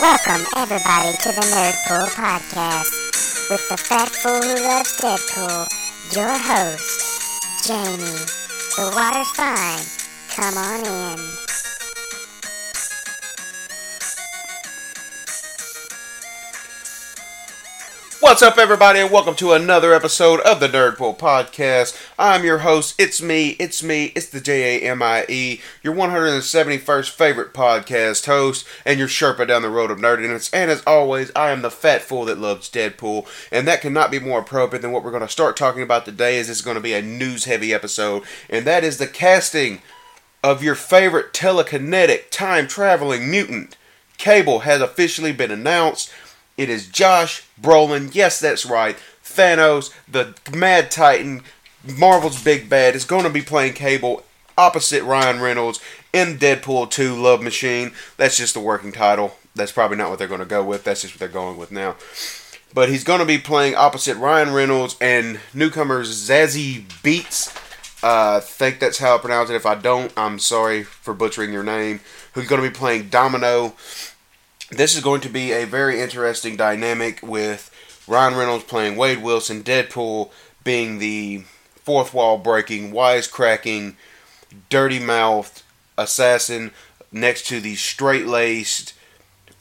Welcome, everybody, to the Nerdpool Podcast with the fat fool who loves Deadpool, your host, Jamie. The water's fine. Come on in. What's up, everybody, and welcome to another episode of the Nerdpool Podcast. I'm your host, it's the Jamie, your 171st favorite podcast host, and your Sherpa down the road of nerdiness, and as always, I am the fat fool that loves Deadpool, and that cannot be more appropriate than what we're going to start talking about today, as it's going to be a news-heavy episode, and that is the casting of your favorite telekinetic, time-traveling mutant. Cable has officially been announced. It is Josh Brolin, yes that's right, Thanos, the Mad Titan, Marvel's Big Bad, is going to be playing Cable opposite Ryan Reynolds in Deadpool 2 Love Machine. That's just the working title. That's probably not what they're going to go with, that's just what they're going with now. But he's going to be playing opposite Ryan Reynolds and newcomer Zazie Beetz. I think that's how I pronounce it. If I don't, I'm sorry for butchering your name. Who's going to be playing Domino. This is going to be a very interesting dynamic with Ryan Reynolds playing Wade Wilson, Deadpool being the fourth wall breaking, wisecracking, dirty mouthed assassin next to the straight laced,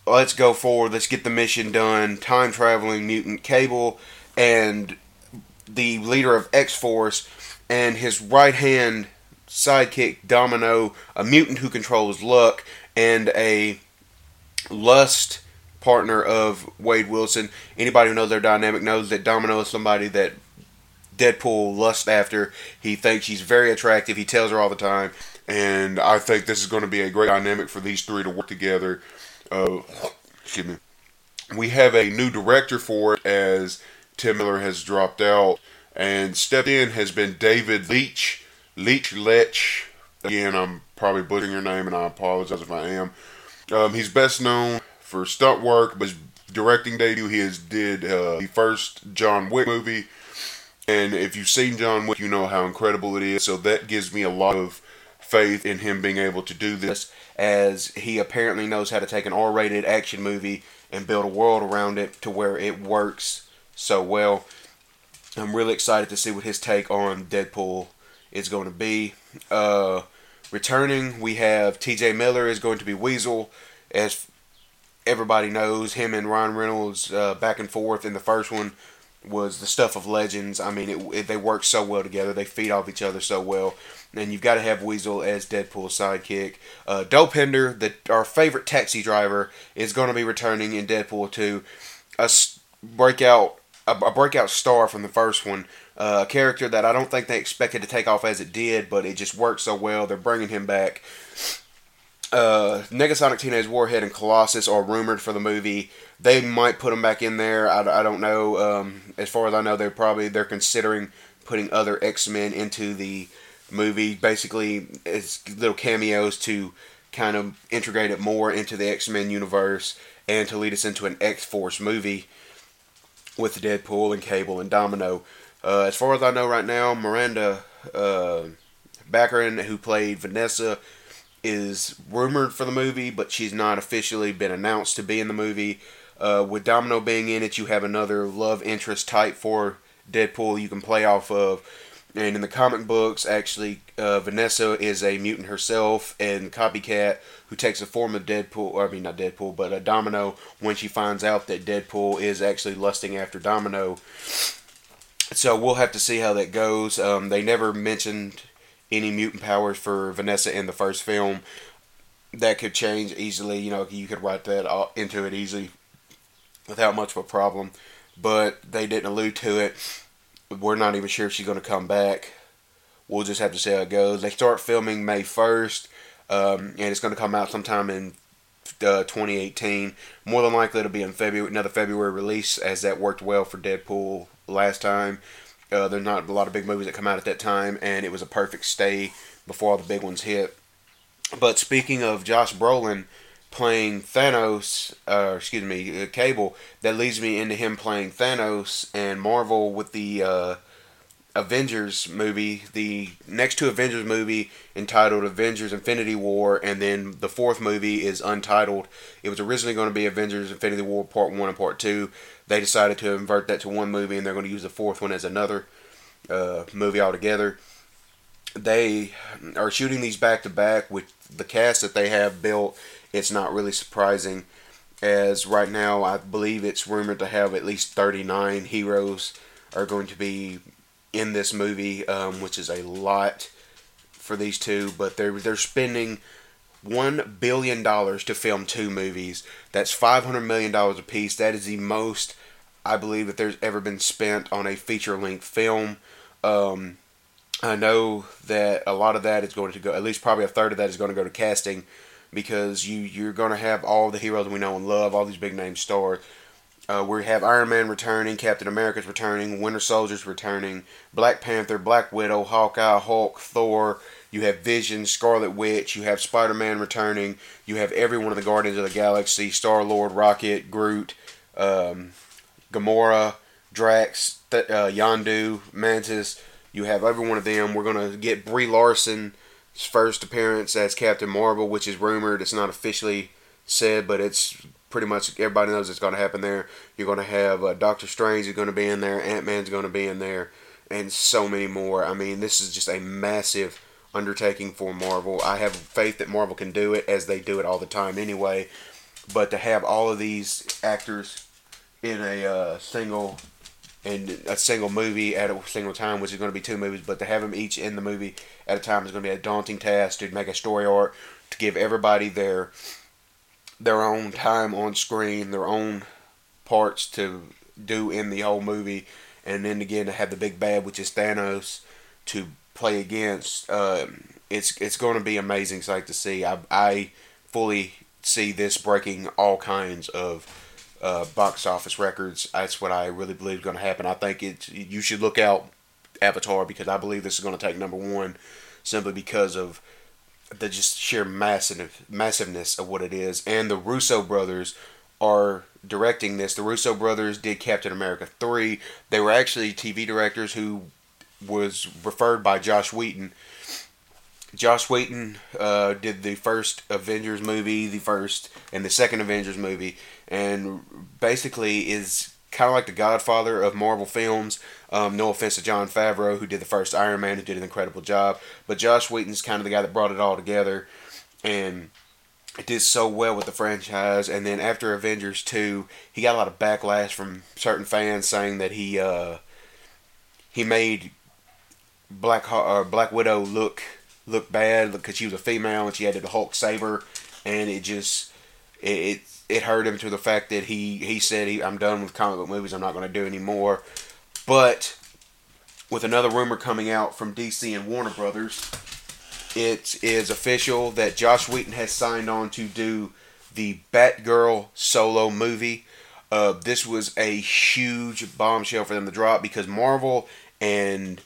let's go forward, let's get the mission done, time traveling mutant Cable, and the leader of X-Force, and his right hand sidekick Domino, a mutant who controls luck, and a lust partner of Wade Wilson. Anybody who knows their dynamic knows that Domino is somebody that Deadpool lusts after. He thinks she's very attractive. He tells her all the time. And I think this is going to be a great dynamic for these three to work together. Excuse me. We have a new director for it, as TJ Miller has dropped out. And stepped in has been David Leach. Leach. Again, I'm probably butchering your name, and I apologize if I am. He's best known for stunt work, but his directing debut, he did the first John Wick movie, and if you've seen John Wick, you know how incredible it is, so that gives me a lot of faith in him being able to do this, as he apparently knows how to take an R-rated action movie and build a world around it to where it works so well. I'm really excited to see what his take on Deadpool is going to be. Returning, we have TJ Miller is going to be Weasel. As everybody knows, him and Ryan Reynolds back and forth in the first one was the stuff of legends. I mean, they work so well together. They feed off each other so well. And you've got to have Weasel as Deadpool's sidekick. Dopinder, our favorite taxi driver, is going to be returning in Deadpool 2. A breakout star from the first one. A character that I don't think they expected to take off as it did, but it just worked so well. They're bringing him back. Negasonic Teenage Warhead and Colossus are rumored for the movie. They might put him back in there. I don't know. As far as I know, they're considering putting other X-Men into the movie. Basically, it's little cameos to kind of integrate it more into the X-Men universe and to lead us into an X-Force movie with Deadpool and Cable and Domino. As far as I know right now, Miranda Baccarin, who played Vanessa, is rumored for the movie, but she's not officially been announced to be in the movie. With Domino being in it, you have another love interest type for Deadpool you can play off of. And in the comic books, actually, Vanessa is a mutant herself and copycat who takes the form of Domino when she finds out that Deadpool is actually lusting after Domino. So we'll have to see how that goes. They never mentioned any mutant powers for Vanessa in the first film. That could change easily. You know, you could write that into it easily without much of a problem. But they didn't allude to it. We're not even sure if she's going to come back. We'll just have to see how it goes. They start filming May 1st. And it's going to come out sometime in 2018. More than likely it'll be in another February release, as that worked well for Deadpool last time. There's not a lot of big movies that come out at that time, and it was a perfect stay before all the big ones hit. But speaking of Josh Brolin playing Cable, that leads me into him playing Thanos and Marvel with the Avengers movie, the next two Avengers movie entitled Avengers Infinity War, and then the fourth movie is untitled. It was originally going to be Avengers Infinity War Part 1 and Part 2. They decided to invert that to one movie, and they're going to use the fourth one as another movie altogether. They are shooting these back to back with the cast that they have built. It's not really surprising, as right now I believe it's rumored to have at least 39 heroes are going to be in this movie, which is a lot for these two. But they're spending $1 billion to film two movies. That's $500 million a piece. That is the most, I believe, that there's ever been spent on a feature-length film. I know that a lot of that is going to go, at least probably a third of that is going to go to casting, because you're going to have all the heroes we know and love, all these big name stars. We have Iron Man returning, Captain America's returning, Winter Soldier's returning, Black Panther, Black Widow, Hawkeye, Hulk, Thor. You have Vision, Scarlet Witch. You have Spider-Man returning. You have every one of the Guardians of the Galaxy, Star-Lord, Rocket, Groot, Gamora, Drax, Yondu, Mantis. You have every one of them. We're going to get Brie Larson's first appearance as Captain Marvel, which is rumored. It's not officially said, but it's pretty much everybody knows it's going to happen there. You're going to have Doctor Strange is going to be in there. Ant-Man's going to be in there. And so many more. I mean, this is just a massive undertaking for Marvel. I have faith that Marvel can do it, as they do it all the time anyway. But to have all of these actors in a single movie at a single time, which is going to be two movies, but to have them each in the movie at a time is going to be a daunting task, to make a story arc, to give everybody their own time on screen, their own parts to do in the whole movie, and then again to have the big bad, which is Thanos, to play against. It's going to be an amazing sight to see. I fully see this breaking all kinds of box office records. That's what I really believe is going to happen. I think you should look out Avatar, because I believe this is going to take number one, simply because of the just sheer massiveness of what it is. And the Russo brothers are directing this. The Russo brothers did Captain America 3. They were actually TV directors who was referred by Joss Whedon. Joss Whedon did the first Avengers movie, the first and the second Avengers movie, and basically is kind of like the godfather of Marvel films. No offense to Jon Favreau, who did the first Iron Man, who did an incredible job, but Joss Whedon's kind of the guy that brought it all together, and it did so well with the franchise. And then after Avengers 2, he got a lot of backlash from certain fans saying that he made Black Widow look bad because she was a female and she had the Hulk saber, and it hurt him to the fact that he said, I'm done with comic book movies, I'm not going to do any more. But with another rumor coming out from DC and Warner Brothers, it is official that Joss Whedon has signed on to do the Batgirl solo movie. This was a huge bombshell for them to drop, because Marvel and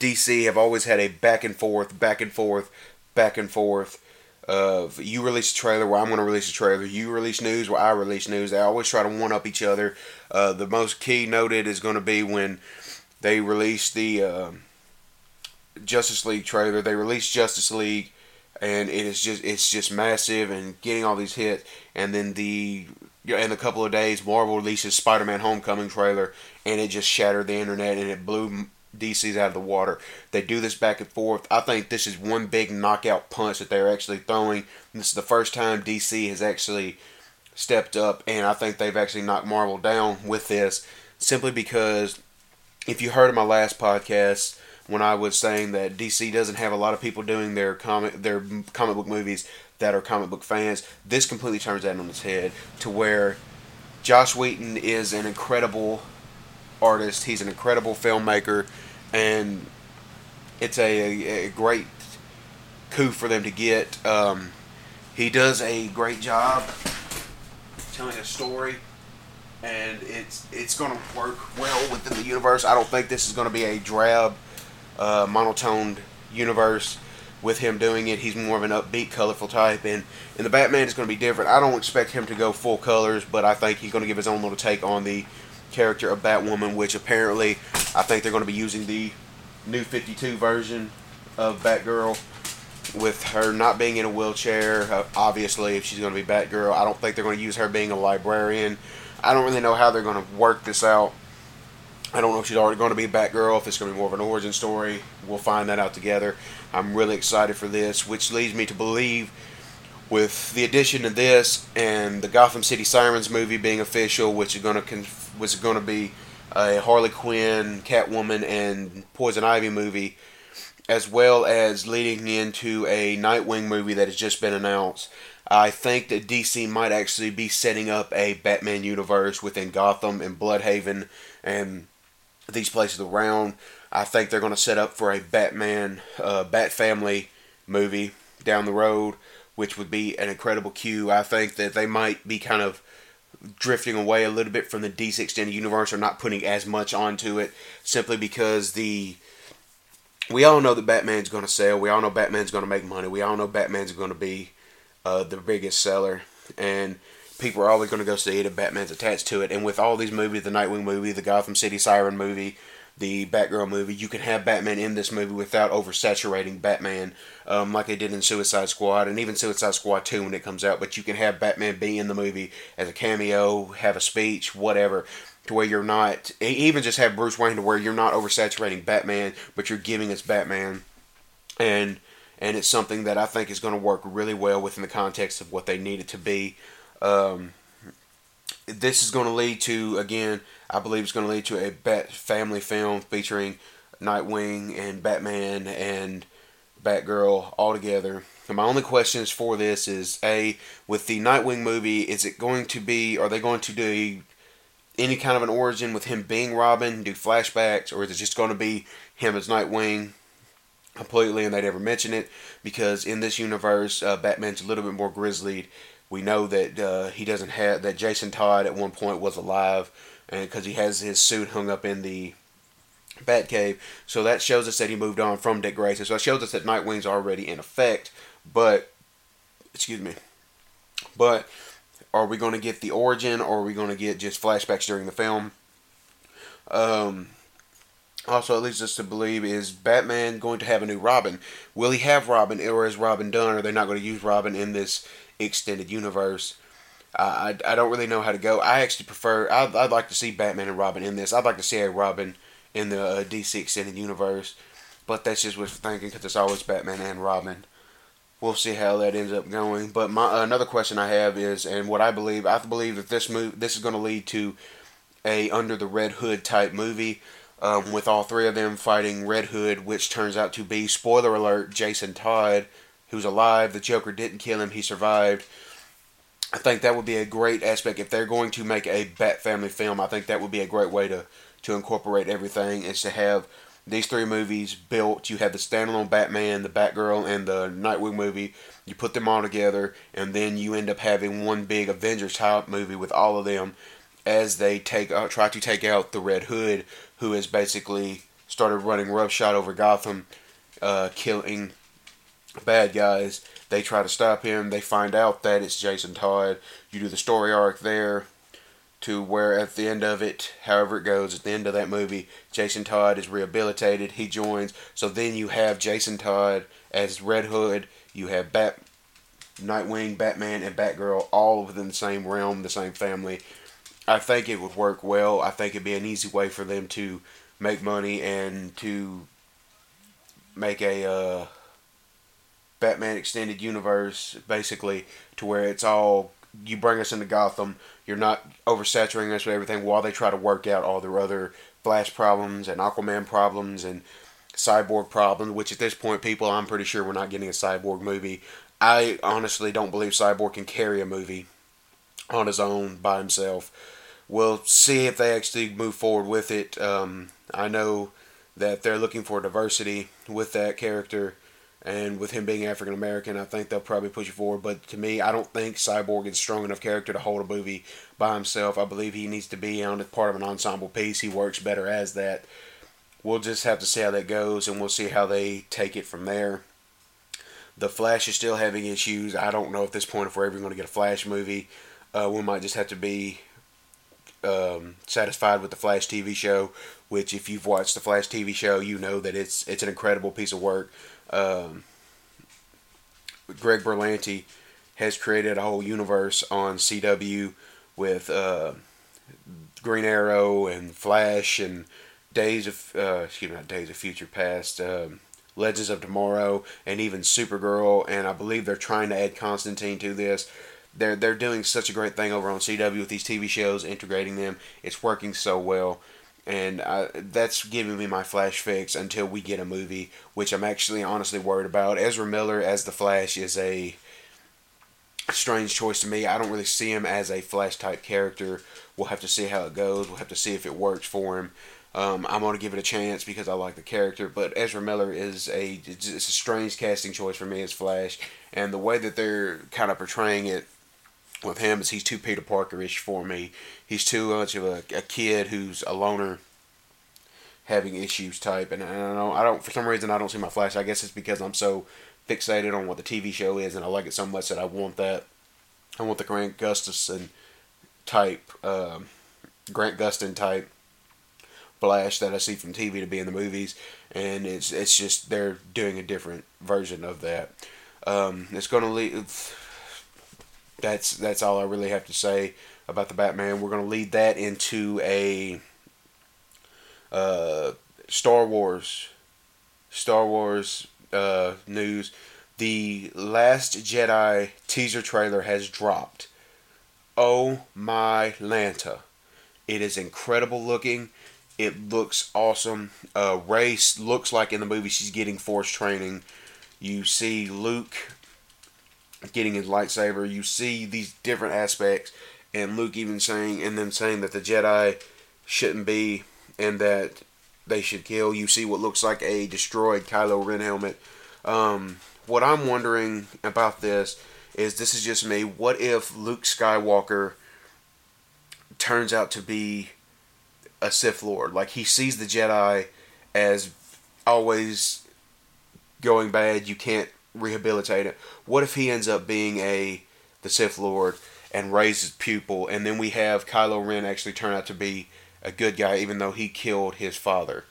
DC have always had a back and forth of, you release a trailer where I'm going to release a trailer, you release news where I release news. They always try to one-up each other. The most key noted is going to be when they release the Justice League trailer. They released Justice League, and it's just massive and getting all these hits. And then in a couple of days, Marvel releases Spider-Man Homecoming trailer, and it just shattered the internet, and it blew DC's out of the water. They do this back and forth. I think this is one big knockout punch that they're actually throwing. And this is the first time DC has actually stepped up, and I think they've actually knocked Marvel down with this, simply because, if you heard of my last podcast when I was saying that DC doesn't have a lot of people doing their comic book movies that are comic book fans, this completely turns that on its head, to where Joss Whedon is an incredible artist, he's an incredible filmmaker, and it's a great coup for them to get. He does a great job telling a story, and it's going to work well within the universe. I don't think this is going to be a drab, monotoned universe with him doing it. He's more of an upbeat, colorful type, and the Batman is going to be different. I don't expect him to go full colors, but I think he's going to give his own little take on the character of Batwoman, which apparently I think they're going to be using the New 52 version of Batgirl, with her not being in a wheelchair. Obviously, if she's going to be Batgirl, I don't think they're going to use her being a librarian. I don't really know how they're going to work this out. I don't know if she's already going to be Batgirl, if it's going to be more of an origin story. We'll find that out together. I'm really excited for this, which leads me to believe, with the addition of this and the Gotham City Sirens movie being official, which is going to be a Harley Quinn, Catwoman, and Poison Ivy movie, as well as leading into a Nightwing movie that has just been announced. I think that DC might actually be setting up a Batman universe within Gotham and Bloodhaven and these places around. I think they're going to set up for a Batman, Bat Family movie down the road, which would be an incredible cue. I think that they might be kind of drifting away a little bit from the DC extended universe, or not putting as much onto it, simply because we all know that Batman's going to sell. We all know Batman's going to make money. We all know Batman's going to be the biggest seller. And people are always going to go see it if Batman's attached to it. And with all these movies, the Nightwing movie, the Gotham City Siren movie, the Batgirl movie, you can have Batman in this movie without oversaturating Batman, like they did in Suicide Squad, and even Suicide Squad 2 when it comes out. But you can have Batman be in the movie as a cameo, have a speech, whatever, to where you're not, even just have Bruce Wayne, to where you're not oversaturating Batman, but you're giving us Batman, and it's something that I think is going to work really well within the context of what they need it to be. This is going to lead to, again, I believe it's going to lead to a Bat Family film featuring Nightwing and Batman and Batgirl all together. And my only questions for this is, A, with the Nightwing movie, is it going to be, are they going to do any kind of an origin with him being Robin, do flashbacks, or is it just going to be him as Nightwing completely and they never mention it? Because in this universe, Batman's a little bit more grizzled. We know that he doesn't have, that Jason Todd at one point was alive, and because he has his suit hung up in the Batcave, so that shows us that he moved on from Dick Grayson. So that shows us that Nightwing's already in effect. But are we going to get the origin, or are we going to get just flashbacks during the film? Also, it leads us to believe, is Batman going to have a new Robin? Will he have Robin, or is Robin done? Or are they not going to use Robin in this extended universe? I don't really know how to go. I actually prefer, I'd like to see Batman and Robin in this. I'd like to see a Robin in the DC extended universe, but that's just what I'm thinking, because it's always Batman and Robin. We'll see how that ends up going. But my another question I have is, and what I believe that this is going to lead to a Under the Red Hood type movie, with all three of them fighting Red Hood, which turns out to be, spoiler alert, Jason Todd, who's alive. The Joker didn't kill him, he survived. I think that would be a great aspect. If they're going to make a Bat Family film, I think that would be a great way to incorporate everything, is to have these three movies built. You have the standalone Batman, the Batgirl, and the Nightwing movie. You put them all together, and then you end up having one big Avengers-type movie with all of them as they try to take out the Red Hood, who has basically started running roughshod over Gotham, killing bad guys. They try to stop him. They find out that it's Jason Todd. You do the story arc there, to where at the end of it, however it goes, at the end of that movie, Jason Todd is rehabilitated. He joins. So then you have Jason Todd as Red Hood. You have Nightwing, Batman, and Batgirl all within the same realm, the same family. I think it would work well. I think it'd be an easy way for them to make money and to make a Batman extended universe, basically, to where it's all, you bring us into Gotham, you're not oversaturating us with everything, while they try to work out all their other Flash problems and Aquaman problems and Cyborg problems, which at this point, people, I'm pretty sure we're not getting a Cyborg movie. I honestly don't believe Cyborg can carry a movie on his own, by himself. We'll see if they actually move forward with it. I know that they're looking for diversity with that character, and with him being African American, I think they'll probably push it forward. But to me, I don't think Cyborg is a strong enough character to hold a movie by himself. I believe he needs to be on as part of an ensemble piece. He works better as that. We'll just have to see how that goes, and we'll see how they take it from there. The Flash is still having issues. I don't know at this point if we're ever going to get a Flash movie. We might just have to be satisfied with the Flash TV show, which if you've watched the Flash TV show, you know that it's an incredible piece of work. Greg Berlanti has created a whole universe on CW with Green Arrow and Flash and Days of Future Past, Legends of Tomorrow, and even Supergirl, and I believe they're trying to add Constantine to this. They're doing such a great thing over on CW with these TV shows, integrating them. It's working so well, and that's giving me my Flash fix until we get a movie, which I'm actually honestly worried about. Ezra Miller as the Flash is a strange choice to me. I don't really see him as a Flash type character. We'll have to see how it goes. We'll have to see if it works for him. I'm going to give it a chance because I like the character, but Ezra Miller is a strange casting choice for me as Flash, and the way that they're kind of portraying it with him is he's too Peter Parker-ish for me. He's too much of a kid who's a loner having issues type, and I don't for some reason I don't see my Flash. I guess it's because I'm so fixated on what the TV show is, and I like it so much that I want that. I want the Grant Gustin type Flash that I see from TV to be in the movies, and it's just they're doing a different version of that. It's going to leave. That's all I really have to say about the Batman. We're going to lead that into a Star Wars news. The Last Jedi teaser trailer has dropped. Oh my Lanta! It is incredible looking. It looks awesome. Rey looks like in the movie she's getting Force training. You see Luke getting his lightsaber. You see these different aspects, and Luke even saying and them saying that the Jedi shouldn't be and that they should kill. You see what looks like a destroyed Kylo Ren helmet. What I'm wondering about this is just me. What if Luke Skywalker turns out to be a Sith Lord? Like, he sees the Jedi as always going bad, you can't rehabilitate it. What if he ends up being the Sith Lord and raises pupil, and then we have Kylo Ren actually turn out to be a good guy, even though he killed his father?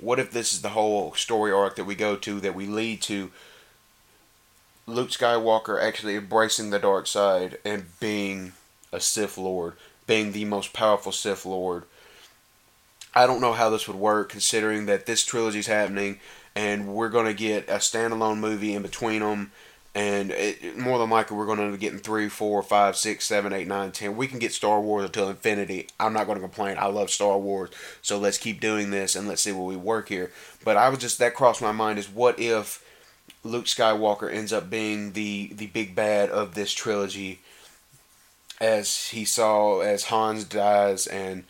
What if this is the whole story arc that we go to, that we lead to Luke Skywalker actually embracing the dark side and being a Sith Lord, being the most powerful Sith Lord? I don't know how this would work, considering that this trilogy is happening, and we're going to get a standalone movie in between them, and more than likely we're going to get in 3, 4, 5, 6, 7, 8, 9, 10. We can get Star Wars until infinity. I'm not going to complain. I love Star Wars, so let's keep doing this, and let's see where we work here. But that crossed my mind, is what if Luke Skywalker ends up being the big bad of this trilogy, as Hans dies, and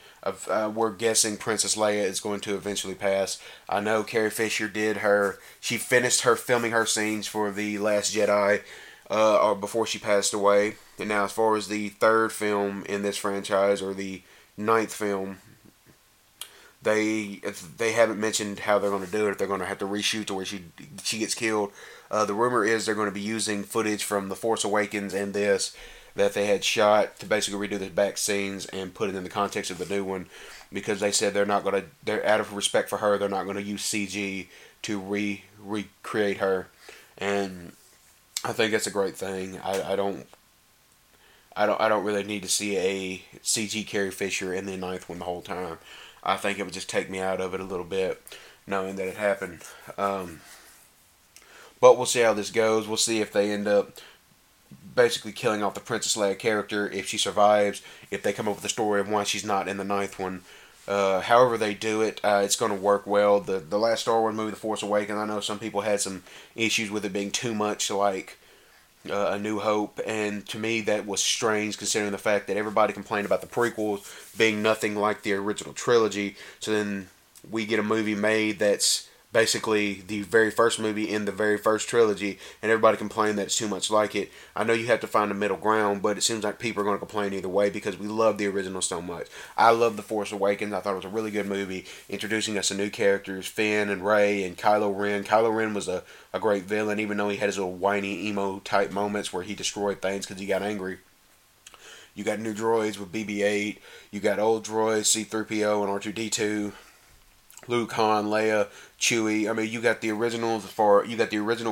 we're guessing Princess Leia is going to eventually pass. I know Carrie Fisher she finished her filming her scenes for The Last Jedi or before she passed away. And now as far as the third film in this franchise, or the ninth film, they haven't mentioned how they're going to do it, if they're going to have to reshoot to where she gets killed. The rumor is they're going to be using footage from The Force Awakens and this, that they had shot, to basically redo the back scenes and put it in the context of the new one, because they said they're out of respect for her, they're not going to use CG to recreate her, and I think that's a great thing. I don't really need to see a CG Carrie Fisher in the ninth one the whole time. I think it would just take me out of it a little bit, knowing that it happened. But we'll see how this goes. We'll see if they end up basically killing off the Princess Leia character, if she survives, if they come up with a story of why she's not in the ninth one. However they do it, it's going to work well. The last Star Wars movie, The Force Awakens, I know some people had some issues with it being too much like A New Hope, and to me that was strange, considering the fact that everybody complained about the prequels being nothing like the original trilogy. So then we get a movie made that's basically the very first movie in the very first trilogy, and everybody complained that it's too much like it. I know you have to find a middle ground, but it seems like people are going to complain either way, because we love the original so much. I love The Force Awakens. I thought it was a really good movie, introducing us to new characters, Finn and Rey and Kylo Ren. Kylo Ren was a great villain, even though he had his little whiny emo type moments where he destroyed things because he got angry. You got new droids with BB-8. You got old droids, C-3PO and R2-D2. Luke, Han, Leia, Chewie. I mean, you got the original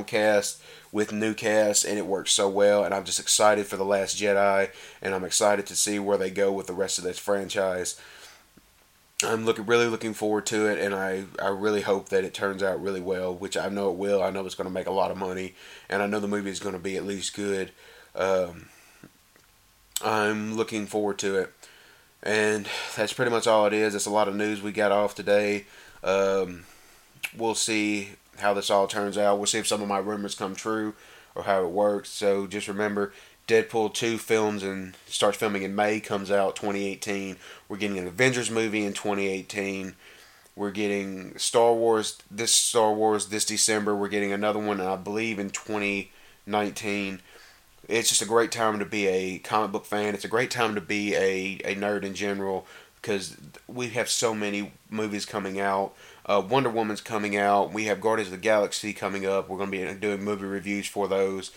cast with new cast, and it works so well. And I'm just excited for The Last Jedi, and I'm excited to see where they go with the rest of this franchise. I'm really looking forward to it, and I really hope that it turns out really well, which I know it will. I know it's going to make a lot of money, and I know the movie is going to be at least good. I'm looking forward to it. And that's pretty much all it is. It's a lot of news we got off today. We'll see how this all turns out. We'll see if some of my rumors come true or how it works. So just remember, Deadpool 2 starts filming in May, comes out 2018. We're getting an Avengers movie in 2018. We're getting Star Wars this December. We're getting another one, I believe, in 2019. It's just a great time to be a comic book fan. It's a great time to be a nerd in general, because we have so many movies coming out. Wonder Woman's coming out. We have Guardians of the Galaxy coming up. We're going to be doing movie reviews for those.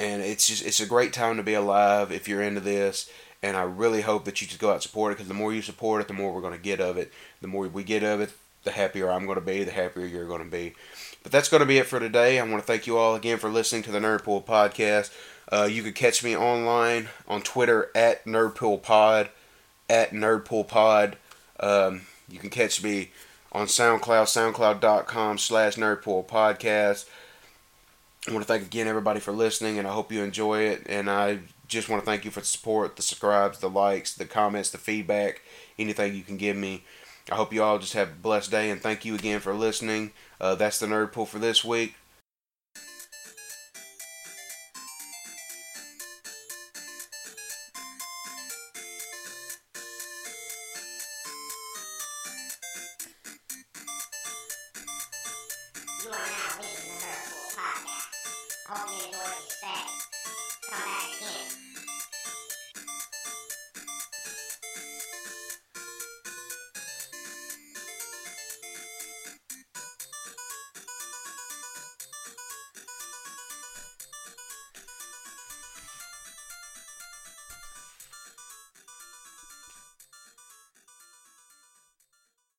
And it's a great time to be alive if you're into this. And I really hope that you just go out and support it, because the more you support it, the more we're going to get of it. The more we get of it, the happier I'm going to be, the happier you're going to be. But that's going to be it for today. I want to thank you all again for listening to the Nerdpool Podcast. You can catch me online on Twitter at NerdpoolPod, at NerdpoolPod. You can catch me on SoundCloud, soundcloud.com/NerdpoolPodcast. I want to thank again everybody for listening, and I hope you enjoy it. And I just want to thank you for the support, the subscribes, the likes, the comments, the feedback, anything you can give me. I hope you all just have a blessed day, and thank you again for listening. That's the Nerdpool for this week. You are now leaving the Nerdpool Podcast. I hope you enjoyed your stay. Come back again.